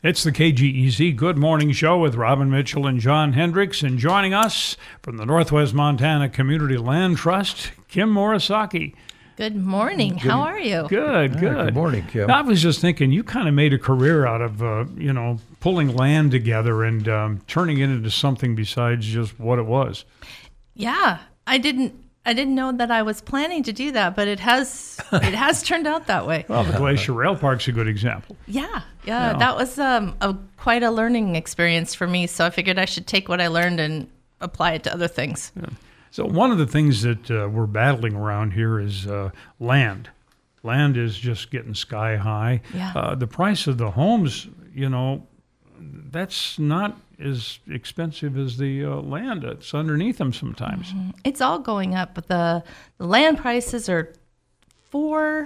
It's the KGEZ Good Morning Show with Robin Mitchell and John Hendricks, and joining us from the Northwest Montana Community Land Trust, Kim Morisaki. Good morning. Good. How are you? Good, good. Good morning, Kim. I was just thinking, you kind of made a career out of, pulling land together and turning it into something besides just what it was. Yeah, I didn't know that I was planning to do that, but it has turned out that way. Well, the Glacier Rail Park's a good example. Yeah. That was quite a learning experience for me, so I figured I should take what I learned and apply it to other things. Yeah. So one of the things that we're battling around here is land. Land is just getting sky high. Yeah. The price of the homes, that's not as expensive as the land that's underneath them sometimes. Mm-hmm. It's all going up, but the land prices are four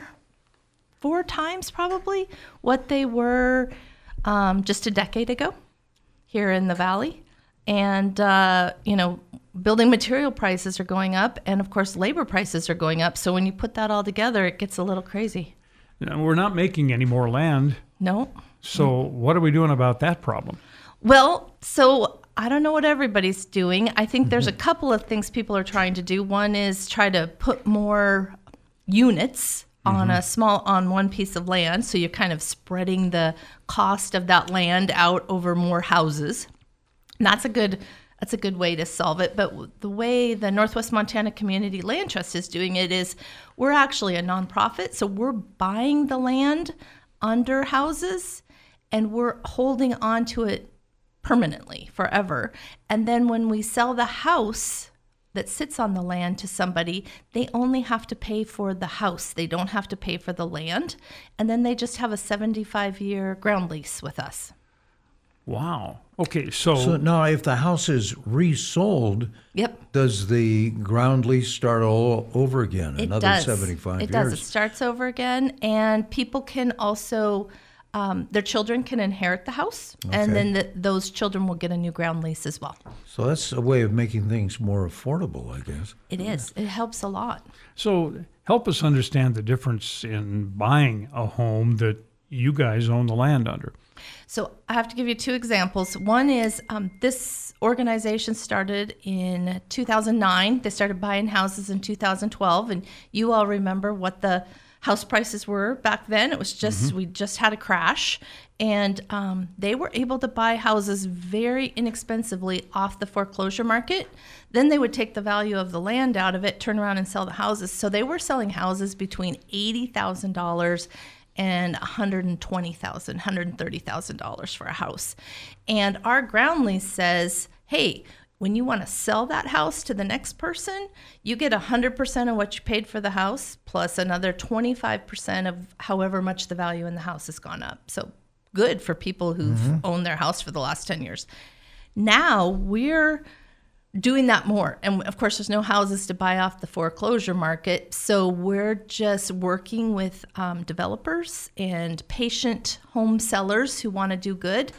times probably what they were just a decade ago here in the valley. And, building material prices are going up, and of course labor prices are going up. So when you put that all together, it gets a little crazy. We're not making any more land. No. So what are we doing about that problem? Well, so I don't know what everybody's doing. I think there's a couple of things people are trying to do. One is try to put more units on one piece of land. So you're kind of spreading the cost of that land out over more houses. And that's a good way to solve it. But the way the Northwest Montana Community Land Trust is doing it is we're actually a nonprofit. So we're buying the land under houses and we're holding on to it permanently, forever. And then when we sell the house that sits on the land to somebody, they only have to pay for the house. They don't have to pay for the land. And then they just have a 75-year ground lease with us. Wow. Okay, so now if the house is resold, yep, does the ground lease start all over again? Another 75 years? It does. It starts over again. And people can also... their children can inherit the house, okay, and then those children will get a new ground lease as well. So that's a way of making things more affordable, I guess. It is. It helps a lot. So help us understand the difference in buying a home that you guys own the land under. So I have to give you two examples. One is this organization started in 2009. They started buying houses in 2012, and you all remember what the house prices were back then. It was just, we just had a crash, and they were able to buy houses very inexpensively off the foreclosure market. Then they would take the value of the land out of it, turn around and sell the houses. So they were selling houses between $80,000 and $120,000, $130,000 for a house. And our ground lease says, hey, when you want to sell that house to the next person, you get 100% of what you paid for the house, plus another 25% of however much the value in the house has gone up. So good for people who've owned their house for the last 10 years. Now we're doing that more. And of course, there's no houses to buy off the foreclosure market. So we're just working with developers and patient home sellers who want to do good.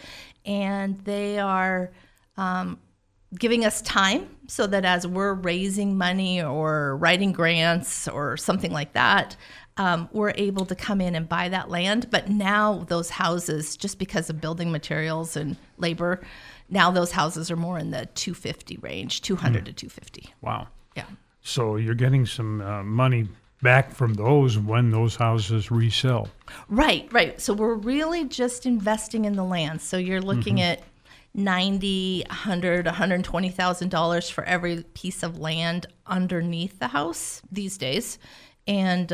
And they are... giving us time so that as we're raising money or writing grants or something like that, we're able to come in and buy that land. But now those houses, just because of building materials and labor, now those houses are more in the 250 range, 200 to 250. Wow. Yeah. So you're getting some money back from those when those houses resell. Right. So we're really just investing in the land. So you're looking at $90,000, $100,000, $120,000 for every piece of land underneath the house these days, and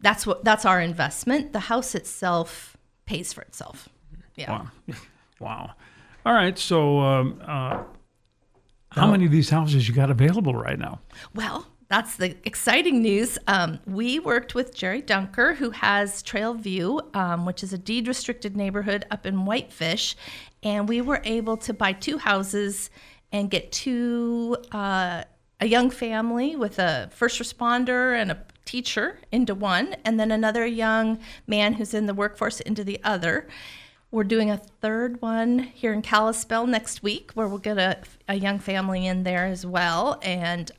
that's our investment. The house itself pays for itself. Yeah. Wow. All right. So, how many of these houses you got available right now? Well, that's the exciting news. We worked with Jerry Dunker, who has Trail View, which is a deed-restricted neighborhood up in Whitefish, and we were able to buy two houses and get a young family with a first responder and a teacher into one, and then another young man who's in the workforce into the other. We're doing a third one here in Kalispell next week, where we'll get a young family in there as well, and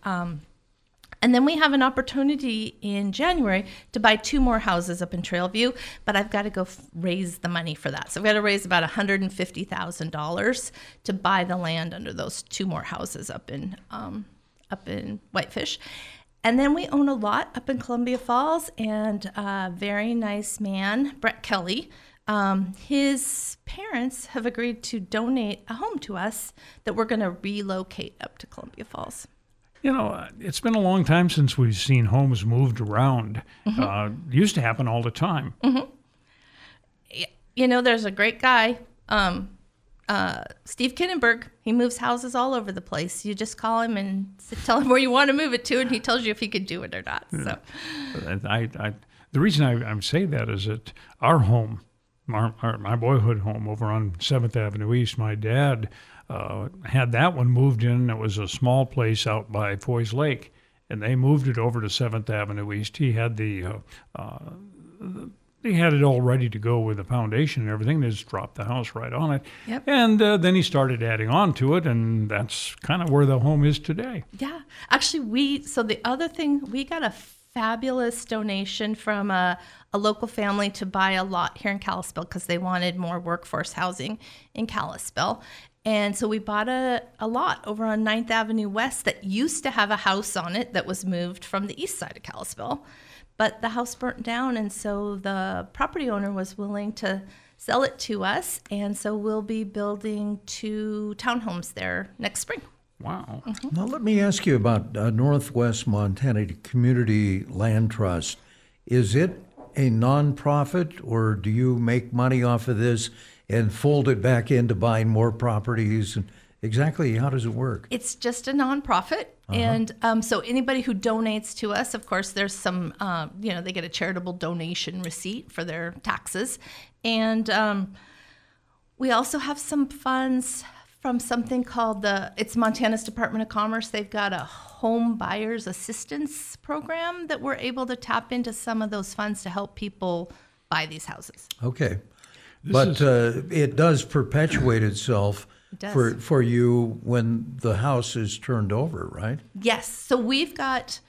And then we have an opportunity in January to buy 2 more houses up in Trail View, but I've got to go raise the money for that. So I've got to raise about $150,000 to buy the land under those 2 more houses up in Whitefish. And then we own a lot up in Columbia Falls, and a very nice man, Brett Kelly, his parents have agreed to donate a home to us that we're going to relocate up to Columbia Falls. You know, it's been a long time since we've seen homes moved around. Mm-hmm. It used to happen all the time. Mm-hmm. You know, there's a great guy, Steve Kinnenberg. He moves houses all over the place. You just call him and tell him where you want to move it to, and he tells you if he could do it or not. So, the reason I'm saying that is that our home, my boyhood home over on 7th Avenue East, my dad had that one moved in. It was a small place out by Foy's Lake, and they moved it over to 7th Avenue East. He had it all ready to go with the foundation and everything. They just dropped the house right on it. Yep. And then he started adding on to it, and that's kind of where the home is today. Yeah. Actually, we got a fabulous donation from a local family to buy a lot here in Kalispell because they wanted more workforce housing in Kalispell. And so we bought a lot over on 9th Avenue West that used to have a house on it that was moved from the east side of Kalispell. But the house burnt down, and so the property owner was willing to sell it to us, and so we'll be building 2 townhomes there next spring. Wow. Mm-hmm. Now let me ask you about Northwest Montana Community Land Trust. Is it a nonprofit, or do you make money off of this and fold it back into buying more properties? And exactly how does it work? It's just a nonprofit. Uh-huh. And so anybody who donates to us, of course, there's some, they get a charitable donation receipt for their taxes. And we also have some funds from something called it's Montana's Department of Commerce. They've got a home buyers assistance program that we're able to tap into some of those funds to help people buy these houses. Okay. It does perpetuate itself. It does. For you when the house is turned over, right? Yes. So we've got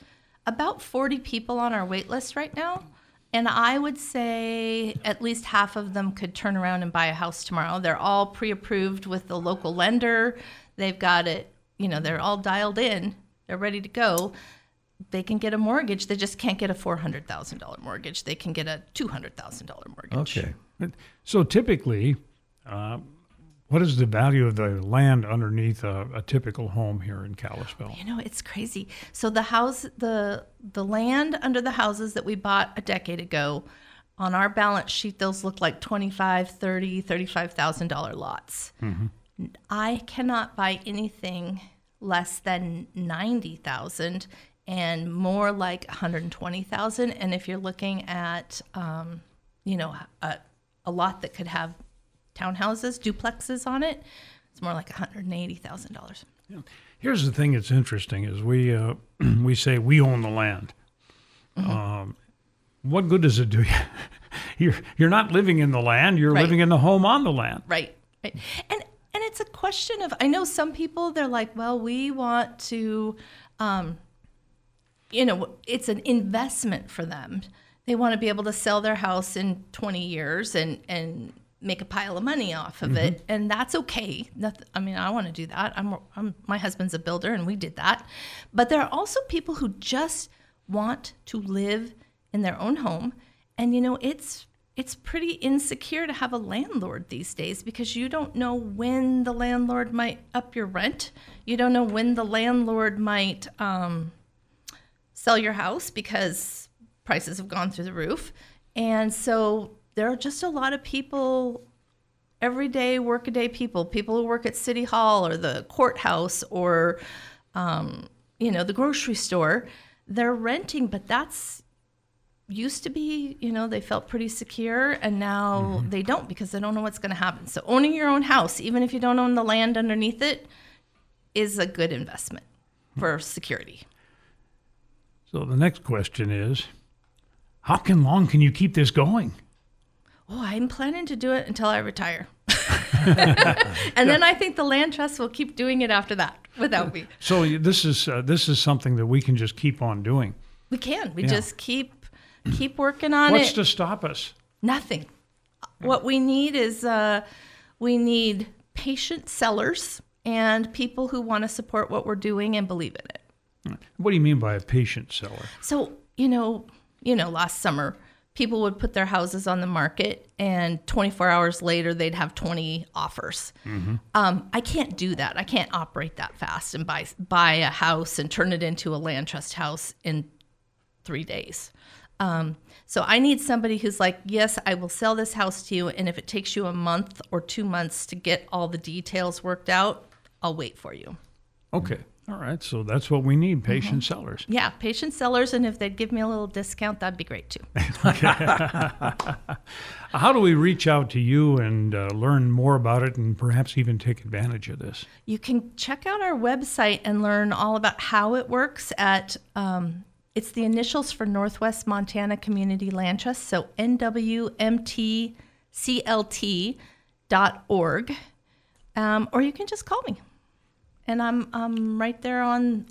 about 40 people on our wait list right now, and I would say at least half of them could turn around and buy a house tomorrow. They're all pre-approved with the local lender. They've got it, they're all dialed in. They're ready to go. They can get a mortgage. They just can't get a $400,000 mortgage. They can get a $200,000 mortgage. Okay. So typically... what is the value of the land underneath a typical home here in Kalispell? You know, it's crazy. So the house, the land under the houses that we bought a decade ago, on our balance sheet, those look like $25,000, $30,000, $35,000 lots. Mm-hmm. I cannot buy anything less than $90,000 and more like $120,000. And if you're looking at, a lot that could have townhouses, duplexes on it, it's more like $180,000. Yeah. Here's the thing that's interesting is we say we own the land. Mm-hmm. What good does it do you? You're not living in the land. You're right. Living in the home on the land. Right. And it's a question of, I know some people, they're like, well, we want to, it's an investment for them. They want to be able to sell their house in 20 years and make a pile of money off of it, and that's okay. I want to do that. I'm my husband's a builder, and we did that. But there are also people who just want to live in their own home, and it's pretty insecure to have a landlord these days because you don't know when the landlord might up your rent. You don't know when the landlord might sell your house because prices have gone through the roof, and so. There are just a lot of people, everyday, workaday people who work at City Hall or the courthouse or, the grocery store. They're renting, but that's used to be, they felt pretty secure, and now they don't because they don't know what's going to happen. So owning your own house, even if you don't own the land underneath it, is a good investment for security. So the next question is, how long can you keep this going? Oh, I'm planning to do it until I retire. And then I think the land trust will keep doing it after that. without me. So this is something that we can just keep on doing. We can. We just keep working on What's to stop us? Nothing. What we need is we need patient sellers and people who want to support what we're doing and believe in it. What do you mean by a patient seller? So, you know, last summer, people would put their houses on the market and 24 hours later, they'd have 20 offers. Mm-hmm. I can't do that. I can't operate that fast and buy a house and turn it into a land trust house in 3 days. So I need somebody who's like, yes, I will sell this house to you. And if it takes you a month or 2 months to get all the details worked out, I'll wait for you. Okay. All right. So that's what we need, patient sellers. Yeah, patient sellers. And if they'd give me a little discount, that'd be great too. How do we reach out to you and learn more about it and perhaps even take advantage of this? You can check out our website and learn all about how it works at... it's the initials for Northwest Montana Community Land Trust, so nwmtclt.org, or you can just call me, and I'm right there on.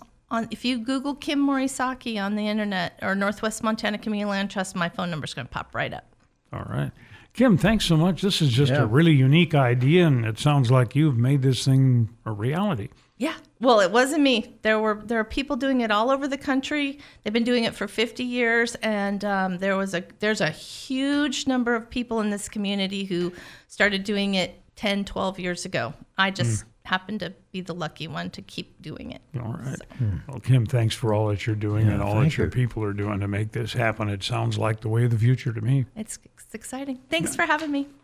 If you Google Kim Morisaki on the internet or Northwest Montana Community Land Trust, my phone number's going to pop right up. All right. Kim, thanks so much. This is just a really unique idea, and it sounds like you've made this thing a reality. Yeah. Well, it wasn't me. There are people doing it all over the country. They've been doing it for 50 years, and there's a huge number of people in this community who started doing it 10, 12 years ago. I just happened to be the lucky one to keep doing it. All right. So. Well, Kim, thanks for all that you're doing and all that your people are doing to make this happen. It sounds like the way of the future to me. It's exciting. Thanks for having me.